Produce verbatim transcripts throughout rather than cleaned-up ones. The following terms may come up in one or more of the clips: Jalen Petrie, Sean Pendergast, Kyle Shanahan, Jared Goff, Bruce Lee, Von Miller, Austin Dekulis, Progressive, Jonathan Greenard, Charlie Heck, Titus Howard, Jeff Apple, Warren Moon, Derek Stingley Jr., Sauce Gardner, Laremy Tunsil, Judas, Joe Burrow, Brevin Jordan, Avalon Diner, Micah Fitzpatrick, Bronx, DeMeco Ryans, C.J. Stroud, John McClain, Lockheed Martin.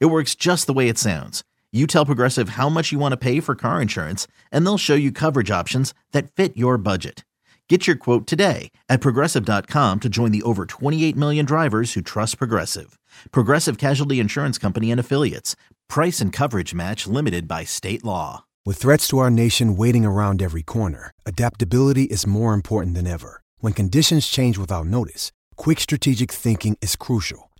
It works just the way it sounds. You tell Progressive how much you want to pay for car insurance, and they'll show you coverage options that fit your budget. Get your quote today at Progressive dot com to join the over twenty-eight million drivers who trust Progressive. Progressive Casualty Insurance Company and Affiliates. Price and coverage match limited by state law. With threats to our nation waiting around every corner, adaptability is more important than ever. When conditions change without notice, quick strategic thinking is crucial,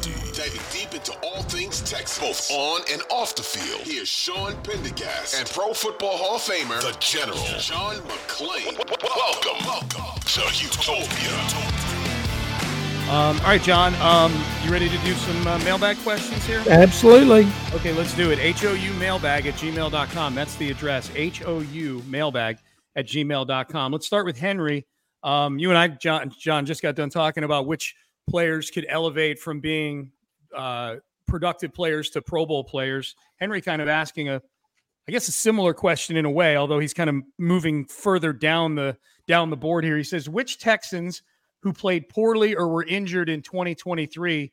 deep. Diving deep into all things Texas, both on and off the field. Here's Sean Pendergast and Pro Football Hall of Famer, the General, John McClain. Welcome, welcome to Utopia. Um, all right, John, um, you ready to do some uh, mailbag questions here? Absolutely. Okay, let's do it. H O U mailbag at gmail dot com. That's the address, H O U mailbag at gmail dot com. Let's start with Henry. Um, you and I, John, John, just got done talking about which players could elevate from being uh productive players to Pro Bowl players. Henry kind of asking a I guess a similar question in a way, although he's kind of moving further down the down the board here. He says, which Texans who played poorly or were injured in twenty twenty-three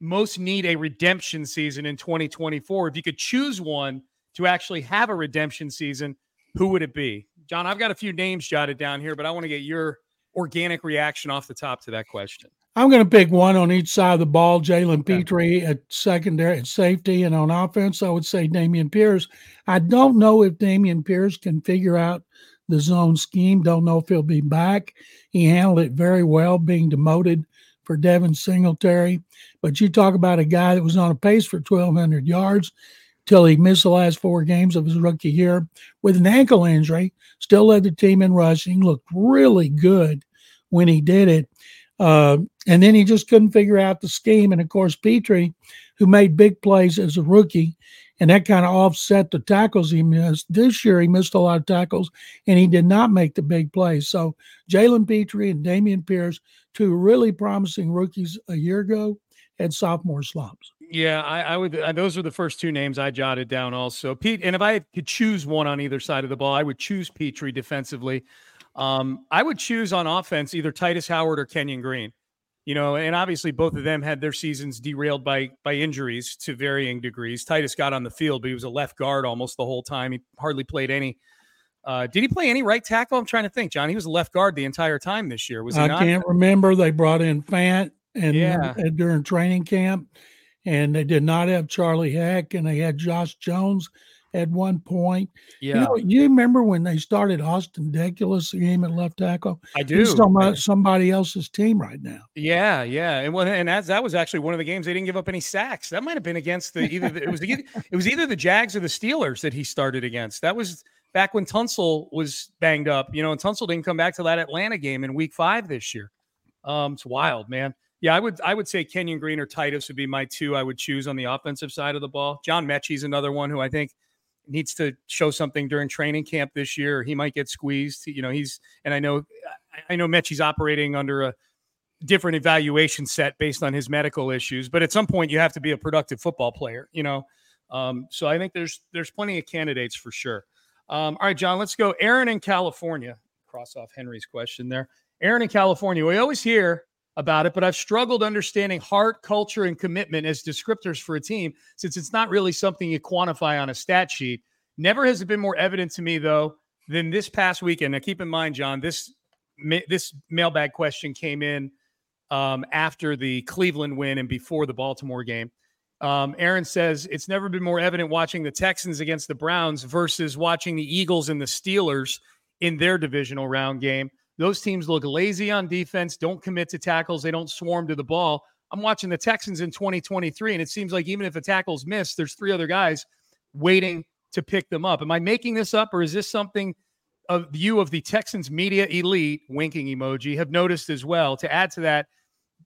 most need a redemption season in twenty twenty-four? If you could choose one to actually have a redemption season, who would it be? John, I've got a few names jotted down here, but I want to get your organic reaction off the top to that question. I'm going to pick one on each side of the ball. Jalen Petrie at secondary, at safety, and on offense, I would say Damian Pierce. I don't know if Damian Pierce can figure out the zone scheme. Don't know if he'll be back. He handled it very well, being demoted for Devin Singletary. But you talk about a guy that was on a pace for twelve hundred yards till he missed the last four games of his rookie year with an ankle injury, still led the team in rushing, looked really good when he did it. Uh, and then he just couldn't figure out the scheme. And, of course, Petrie, who made big plays as a rookie, and that kind of offset the tackles he missed. This year he missed a lot of tackles, and he did not make the big plays. So Jalen Petrie and Damian Pierce, two really promising rookies a year ago, had sophomore slumps. Yeah, I, I would. I, those are the first two names I jotted down also. Pete, and if I could choose one on either side of the ball, I would choose Petrie defensively. Um, I would choose on offense either Titus Howard or Kenyon Green, you know, and obviously both of them had their seasons derailed by by injuries to varying degrees. Titus got on the field, but he was a left guard almost the whole time. He hardly played any. Uh, did he play any right tackle? I'm trying to think, John. He was a left guard the entire time this year. Was he I not? Can't remember. They brought in Fant and yeah. uh, during training camp, and they did not have Charlie Heck, and they had Josh Jones at one point. Yeah. You know, you remember when they started Austin Dekulis, the game at left tackle? I do. He's talking about somebody else's team right now. Yeah, yeah. And well, and that, that was actually one of the games they didn't give up any sacks. That might have been against the either the, it was the, it was either the Jags or the Steelers that he started against. That was back when Tunsil was banged up, you know, and Tunsil didn't come back to that Atlanta game in week five this year. Um, it's wild, man. Yeah, I would I would say Kenyon Green or Titus would be my two I would choose on the offensive side of the ball. John Mechie's another one who I think needs to show something during training camp this year. He might get squeezed. You know, he's, and I know, I know Mechie's operating under a different evaluation set based on his medical issues, but at some point you have to be a productive football player, you know? Um, so I think there's, there's plenty of candidates for sure. Um, all right, John, let's go. Aaron in California, cross off Henry's question there. Aaron in California, we always hear about it, but I've struggled understanding heart, culture, and commitment as descriptors for a team since it's not really something you quantify on a stat sheet. Never has it been more evident to me, though, than this past weekend. Now, keep in mind, John, this this mailbag question came in um, after the Cleveland win and before the Baltimore game. Um, Aaron says, it's never been more evident watching the Texans against the Browns versus watching the Eagles and the Steelers in their divisional round game. Those teams look lazy on defense, don't commit to tackles, they don't swarm to the ball. I'm watching the Texans in twenty twenty-three, and it seems like even if a tackle's missed, there's three other guys waiting to pick them up. Am I making this up, or is this something of you of the Texans media elite, winking emoji, have noticed as well? To add to that,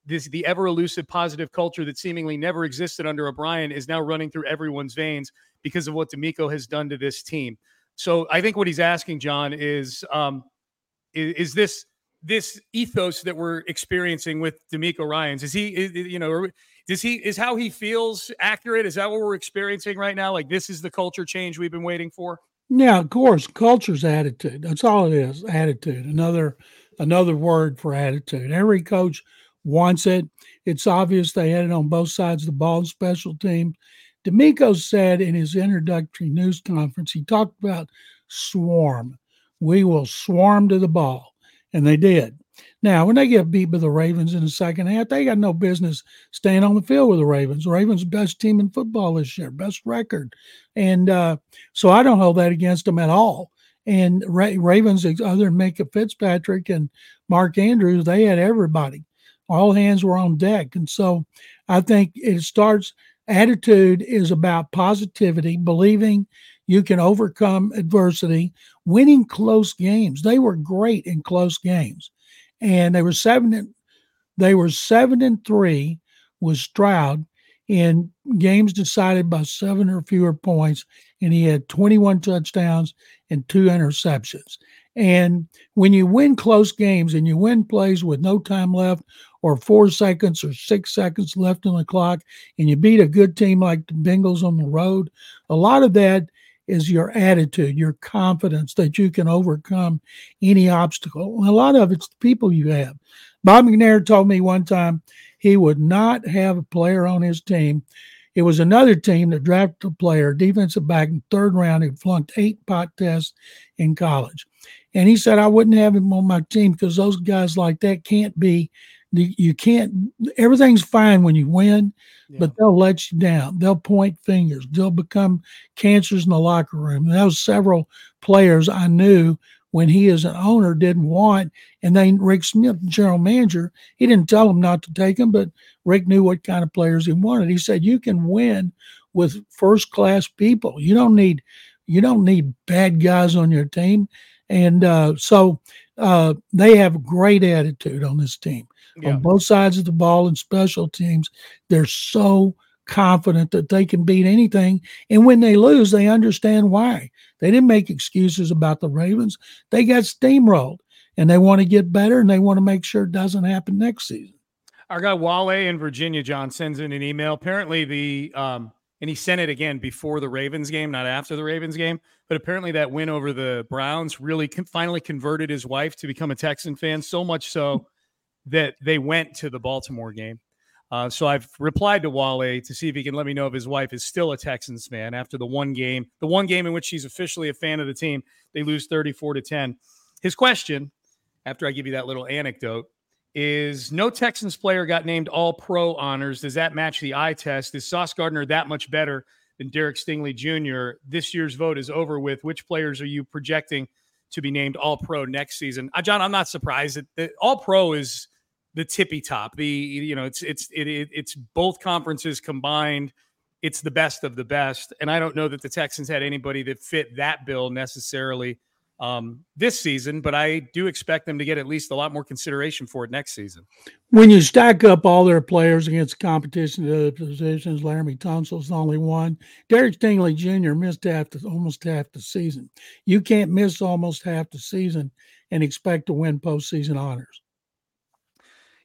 this the ever-elusive positive culture that seemingly never existed under O'Brien is now running through everyone's veins because of what DeMeco has done to this team. So I think what he's asking, John, is um, is, is this this ethos that we're experiencing with DeMeco Ryans? Is he, is, you know, does he is how he feels accurate? Is that what we're experiencing right now? Like, this is the culture change we've been waiting for? Yeah, of course. Culture's attitude. That's all it is. Attitude. Another another word for attitude. Every coach wants it. It's obvious they had it on both sides of the ball and special teams. DeMeco said in his introductory news conference, he talked about swarm. We will swarm to the ball. And they did. Now, when they get beat by the Ravens in the second half, they got no business staying on the field with the Ravens. The Ravens' best team in football this year, best record. And uh, so I don't hold that against them at all. And Ra- Ravens, other than Micah Fitzpatrick and Mark Andrews, they had everybody. All hands were on deck. And so I think it starts – attitude is about positivity, believing you can overcome adversity, winning close games. They were great in close games, and they were seven. And, they were seven and three with Stroud in games decided by seven or fewer points, and he had twenty-one touchdowns and two interceptions. And when you win close games and you win plays with no time left, or four seconds or six seconds left on the clock, and you beat a good team like the Bengals on the road, a lot of that is your attitude, your confidence that you can overcome any obstacle. And a lot of it's the people you have. Bob McNair told me one time he would not have a player on his team. It was another team that drafted a player, defensive back in the third round, who flunked eight pot tests in college. And he said, I wouldn't have him on my team because those guys like that can't be You can't, everything's fine when you win, yeah. but they'll let you down. They'll point fingers. They'll become cancers in the locker room. And those several players I knew when he as an owner didn't want, and then Rick Smith, general manager, he didn't tell them not to take them, but Rick knew what kind of players he wanted. He said, you can win with first-class people. You don't need, you don't need bad guys on your team. And uh, so uh, they have a great attitude on this team. Yeah. On both sides of the ball and special teams, they're so confident that they can beat anything. And when they lose, they understand why. They didn't make excuses about the Ravens. They got steamrolled, and they want to get better, and they want to make sure it doesn't happen next season. Our guy Wale in Virginia, John, sends in an email. Apparently the um, – and he sent it again before the Ravens game, not after the Ravens game. But apparently that win over the Browns really con- finally converted his wife to become a Texan fan, so much so – that they went to the Baltimore game. Uh, so I've replied to Wale to see if he can let me know if his wife is still a Texans fan after the one game, the one game in which she's officially a fan of the team. They lose thirty-four to ten. His question, after I give you that little anecdote, is no Texans player got named all pro honors. Does that match the eye test? Is Sauce Gardner that much better than Derek Stingley Junior? This year's vote is over with. Which players are you projecting to be named all pro next season? Uh, John, I'm not surprised that, that all pro is the tippy top. The you know it's it's it, it it's both conferences combined. It's the best of the best, and I don't know that the Texans had anybody that fit that bill necessarily um, this season. But I do expect them to get at least a lot more consideration for it next season. When you stack up all their players against competition to other positions, Laremy Tunsil is the only one. Derek Stingley Junior missed half the, almost half the season. You can't miss almost half the season and expect to win postseason honors.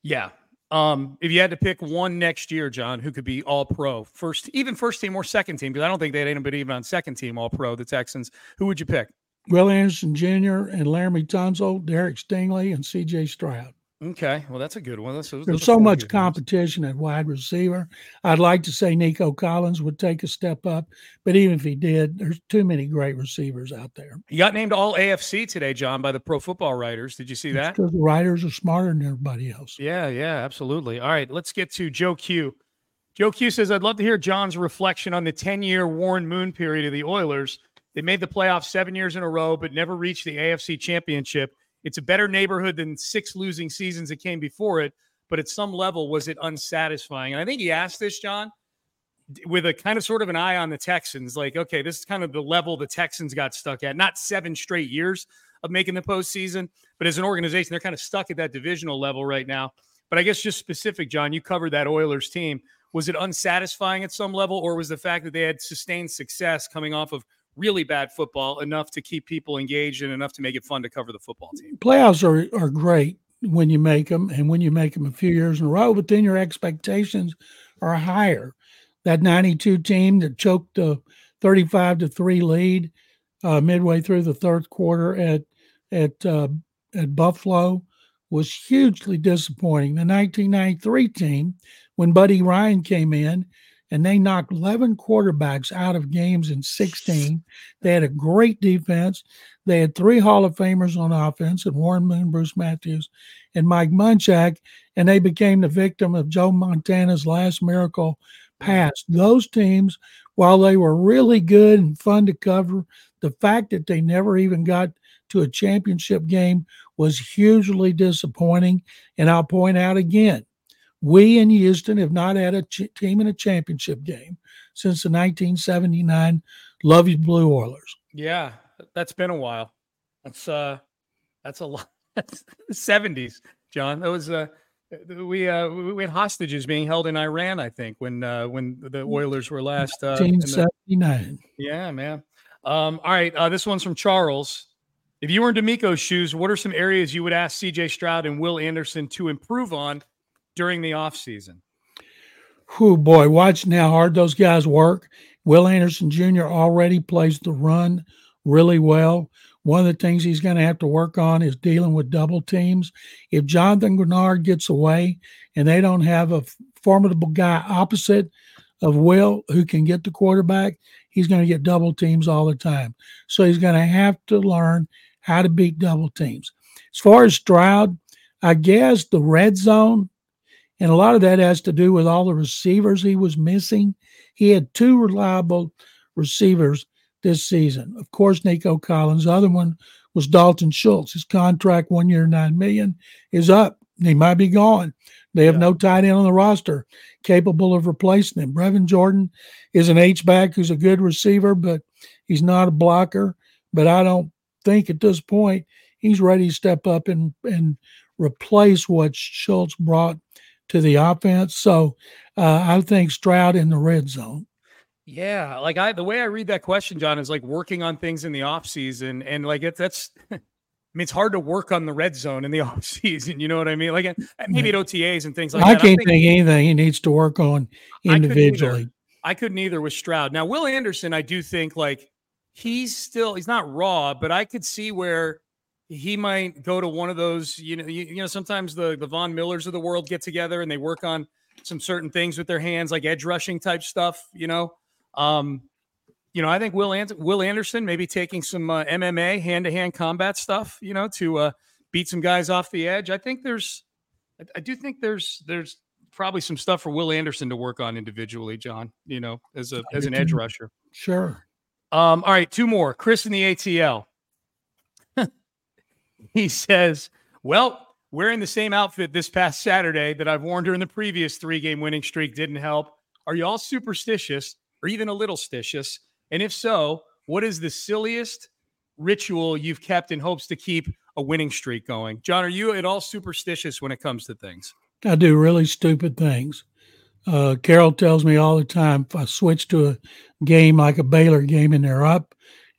Yeah. Um, if you had to pick one next year, John, who could be all pro first, even first team or second team, because I don't think they had anybody even on second team all pro, the Texans, who would you pick? Will Anderson Junior and Laremy Tunsil, Derek Stingley, and C J. Stroud. Okay. Well, that's a good one. That's, There's so much competition ones. At wide receiver. I'd like to say Nico Collins would take a step up, but even if he did, there's too many great receivers out there. You got named all A F C today, John, by the Pro Football Writers. Did you see that? Because the writers are smarter than everybody else. Yeah, yeah, absolutely. All right, let's get to Joe Q. Joe Q says, I'd love to hear John's reflection on the ten-year Warren Moon period of the Oilers. They made the playoffs seven years in a row, but never reached the A F C Championship. It's a better neighborhood than six losing seasons that came before it, but at some level, was it unsatisfying? And I think he asked this, John, with a kind of sort of an eye on the Texans. Like, okay, this is kind of the level the Texans got stuck at. Not seven straight years of making the postseason, but as an organization, they're kind of stuck at that divisional level right now. But I guess just specific, John, you covered that Oilers team. Was it unsatisfying at some level, or was the fact that they had sustained success coming off of really bad football enough to keep people engaged and enough to make it fun to cover the football team? Playoffs are, are great when you make them, and when you make them a few years in a row, but then your expectations are higher. That ninety-two team that choked a thirty-five to three lead uh, midway through the third quarter at at uh, at Buffalo was hugely disappointing. The nineteen ninety-three team, when Buddy Ryan came in, and they knocked eleven quarterbacks out of games in sixteen. They had a great defense. They had three Hall of Famers on offense, and Warren Moon, Bruce Matthews, and Mike Munchak, and they became the victim of Joe Montana's last miracle pass. Those teams, while they were really good and fun to cover, the fact that they never even got to a championship game was hugely disappointing. And I'll point out again, we in Houston have not had a ch- team in a championship game since the nineteen seventy-nine Love You Blue Oilers. Yeah, that's been a while. That's uh, that's a lot. That's the seventies, John. That was uh, we uh, we had hostages being held in Iran, I think, when uh, when the Oilers were last uh, nineteen seventy-nine. The, yeah, man. Um, all right, uh, this one's from Charles. If you were in DeMeco's shoes, what are some areas you would ask C J. Stroud and Will Anderson to improve on during the offseason? Oh, boy, watching how hard those guys work. Will Anderson Junior already plays the run really well. One of the things he's going to have to work on is dealing with double teams. If Jonathan Greenard gets away and they don't have a formidable guy opposite of Will who can get the quarterback, he's going to get double teams all the time. So he's going to have to learn how to beat double teams. As far as Stroud, I guess the red zone, and a lot of that has to do with all the receivers he was missing. He had two reliable receivers this season. Of course, Nico Collins. The other one was Dalton Schultz. His contract, one year, nine million dollars, is up. He might be gone. They have yeah. no tight end on the roster capable of replacing him. Brevin Jordan is an H-back who's a good receiver, but he's not a blocker. But I don't think at this point he's ready to step up and, and replace what Schultz brought to the offense. So uh, I think Stroud in the red zone. Yeah. Like I, the way I read that question, John, is like working on things in the off season. And like, it, that's, I mean, it's hard to work on the red zone in the off season. You know what I mean? Like maybe at O T As and things like I that. I can't think anything he needs to work on individually. I couldn't either, I couldn't either with Stroud. Now, Will Anderson, I do think like he's still, he's not raw, but I could see where he might go to one of those, you know, you, you know, sometimes the, the Von Millers of the world get together and they work on some certain things with their hands, like edge rushing type stuff, you know. Um, you know, I think Will, An- Will Anderson maybe taking some uh, M M A, hand-to-hand combat stuff, you know, to uh, beat some guys off the edge. I think there's I, – I do think there's there's probably some stuff for Will Anderson to work on individually, John, you know, as a as an edge rusher. Sure. Um, all right, two more. Chris in the A T L. He says, well, wearing the same outfit this past Saturday that I've worn during the previous three-game winning streak didn't help. Are you all superstitious or even a little stitious? And if so, what is the silliest ritual you've kept in hopes to keep a winning streak going? John, are you at all superstitious when it comes to things? I do really stupid things. Uh, Carol tells me all the time, if I switch to a game like a Baylor game and they're up,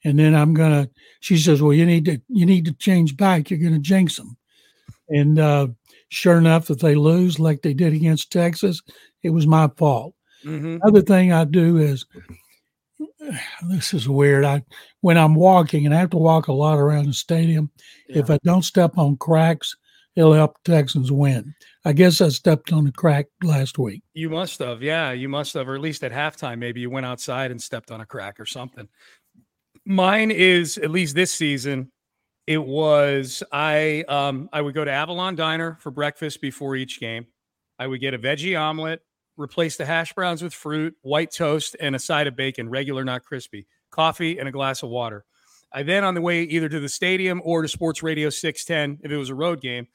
and then I'm going to, she says, well, you need to, you need to change back. You're going to jinx them. And uh, sure enough, if they lose like they did against Texas, it was my fault. Mm-hmm. Another thing I do is, this is weird. I, when I'm walking and I have to walk a lot around the stadium, yeah. if I don't step on cracks, it'll help Texans win. I guess I stepped on a crack last week. You must have. Yeah, you must have. Or at least at halftime, maybe you went outside and stepped on a crack or something. Mine is, at least this season, it was I um, I would go to Avalon Diner for breakfast before each game. I would get a veggie omelet Replace the hash browns with fruit, white toast, and a side of bacon, regular, not crispy, coffee, and a glass of water. I then, on the way either to the stadium or to Sports Radio six ten, if it was a road game,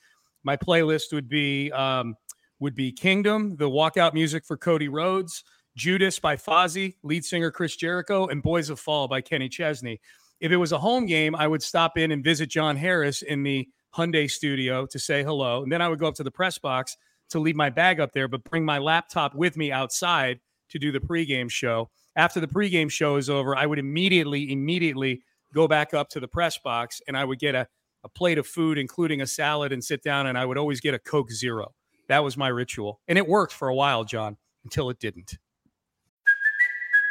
my playlist would be um, would be Kingdom, the walkout music for Cody Rhodes, Judas by Fozzy, lead singer Chris Jericho, and Boys of Fall by Kenny Chesney. If it was a home game, I would stop in and visit John Harris in the Hyundai studio to say hello, and then I would go up to the press box to leave my bag up there, but bring my laptop with me outside to do the pregame show. After the pregame show is over, I would immediately, immediately go back up to the press box, and I would get a, a plate of food, including a salad, and sit down, and I would always get a Coke Zero. That was my ritual. And it worked for a while, John, until it didn't.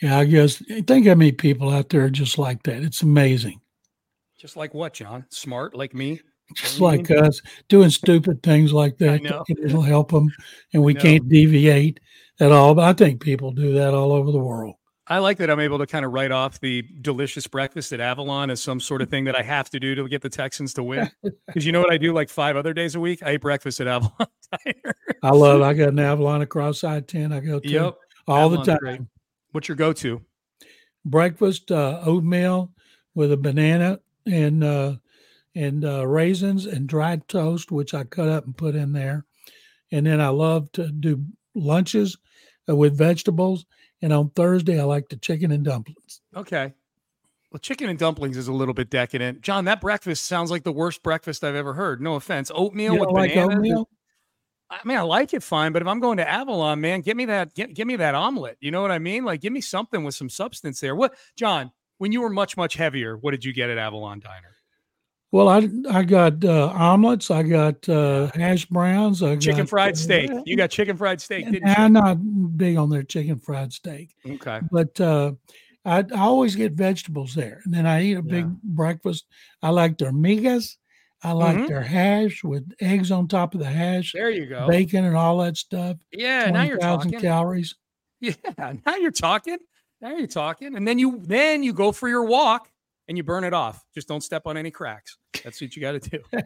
Yeah, I guess, think how many people out there are just like that. It's amazing. Just like what, John? Smart, like me? Just like us, doing stupid things like that. It'll help them, and we can't deviate at all. But I think people do that all over the world. I like that I'm able to kind of write off the delicious breakfast at Avalon as some sort of thing that I have to do to get the Texans to win. Because you know what I do like five other days a week? I eat breakfast at Avalon Diner. I love it. I got an Avalon across I ten. I go to yep. all Avalon's the time. Great. What's your go-to? Breakfast, uh, oatmeal with a banana and uh, and uh, raisins and dried toast, which I cut up and put in there. And then I love to do lunches uh, with vegetables. And on Thursday, I like the chicken and dumplings. Okay. Well, chicken and dumplings is a little bit decadent. John, that breakfast sounds like the worst breakfast I've ever heard. No offense. Oatmeal with like banana. Oatmeal? I mean, I like it fine, but if I'm going to Avalon, man, give me that, give, give me that omelet. You know what I mean? Like, give me something with some substance there. What, John? When you were much, much heavier, what did you get at Avalon Diner? Well, I I got uh, omelets, I got uh, hash browns, I chicken got, fried uh, steak. You got chicken fried steak, didn't you? I'm not big on their chicken fried steak. Okay, but uh, I, I always get vegetables there, and then I eat a big yeah. breakfast. I like their migas. I like mm-hmm. their hash with eggs on top of the hash. There you go. Bacon and all that stuff. Yeah, twenty, now you're talking. Calories. Yeah, now you're talking. Now you're talking. And then you then you go for your walk and you burn it off. Just don't step on any cracks. That's what you got to do. All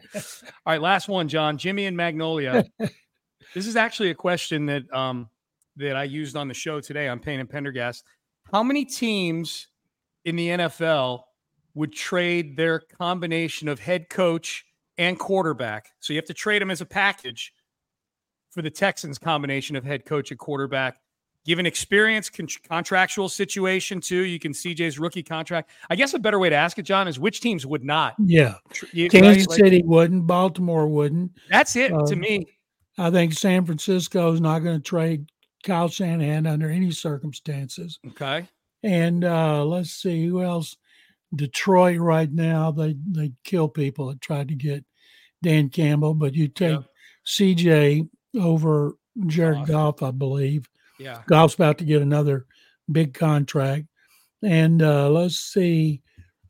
right, last one, John. Jimmy and Magnolia. This is actually a question that um, that I used on the show today on Payne and Pendergast. How many teams in the N F L would trade their combination of head coach and quarterback? So you have to trade them as a package for the Texans' combination of head coach and quarterback. Given experience, con- contractual situation too, you can C J's rookie contract. I guess a better way to ask it, John, is which teams would not? Yeah. Tr- you, Kansas right? City like, wouldn't. Baltimore wouldn't. That's it uh, to me. I think San Francisco is not going to trade Kyle Shanahan under any circumstances. Okay. And uh, let's see, who else? Detroit right now, they they kill people that tried to get Dan Campbell, but you take yeah. C J over Jared awesome. Goff, I believe. Yeah, Goff's about to get another big contract, and uh, let's see,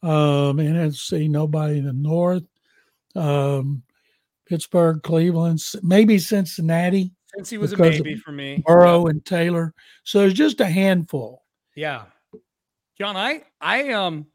um, and let's see, nobody in the North, um, Pittsburgh, Cleveland, maybe Cincinnati. Since he was a baby for me, Burrow yeah. and Taylor. So there's just a handful. Yeah, John, I I um.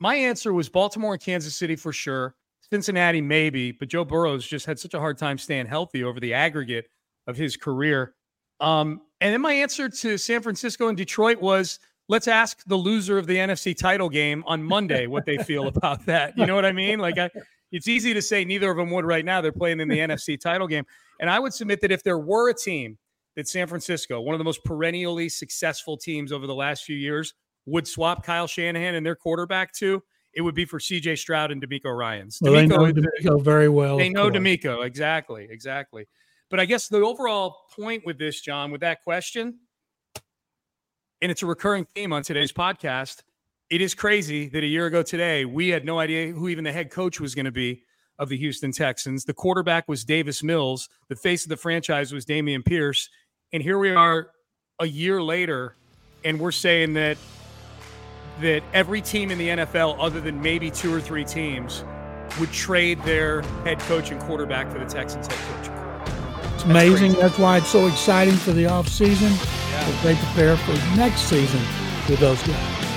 My answer was Baltimore and Kansas City for sure. Cincinnati, maybe, but Joe Burrow's just had such a hard time staying healthy over the aggregate of his career. Um, and then my answer to San Francisco and Detroit was, let's ask the loser of the N F C title game on Monday what they feel about that. You know what I mean? Like, I, it's easy to say neither of them would right now. They're playing in the N F C title game. And I would submit that if there were a team that San Francisco, one of the most perennially successful teams over the last few years, would swap Kyle Shanahan and their quarterback to, it would be for C J. Stroud and DeMeco Ryans. Well, DeMeco, they know DeMeco very well. They know DeMeco. Exactly, exactly. But I guess the overall point with this, John, with that question, and it's a recurring theme on today's podcast, it is crazy that a year ago today, we had no idea who even the head coach was going to be of the Houston Texans. The quarterback was Davis Mills. The face of the franchise was Damian Pierce. And here we are a year later and we're saying that that every team in the N F L other than maybe two or three teams would trade their head coach and quarterback for the Texans head coach. It's amazing. That's, That's why it's so exciting for the offseason. Yeah. They prepare for next season with those guys.